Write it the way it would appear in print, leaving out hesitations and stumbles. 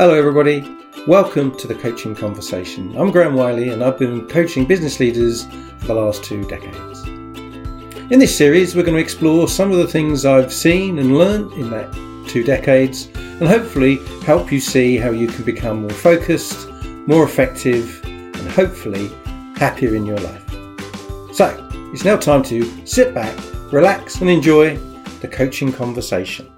Hello everybody, welcome to the Coaching Conversation. I'm Graham Whiley and I've been coaching business leaders for the last 2 decades. In this series we're going to explore some of the things I've seen and learned in that 2 decades and hopefully help you see how you can become more focused, more effective and hopefully happier in your life. So, it's now time to sit back, relax and enjoy the Coaching Conversation.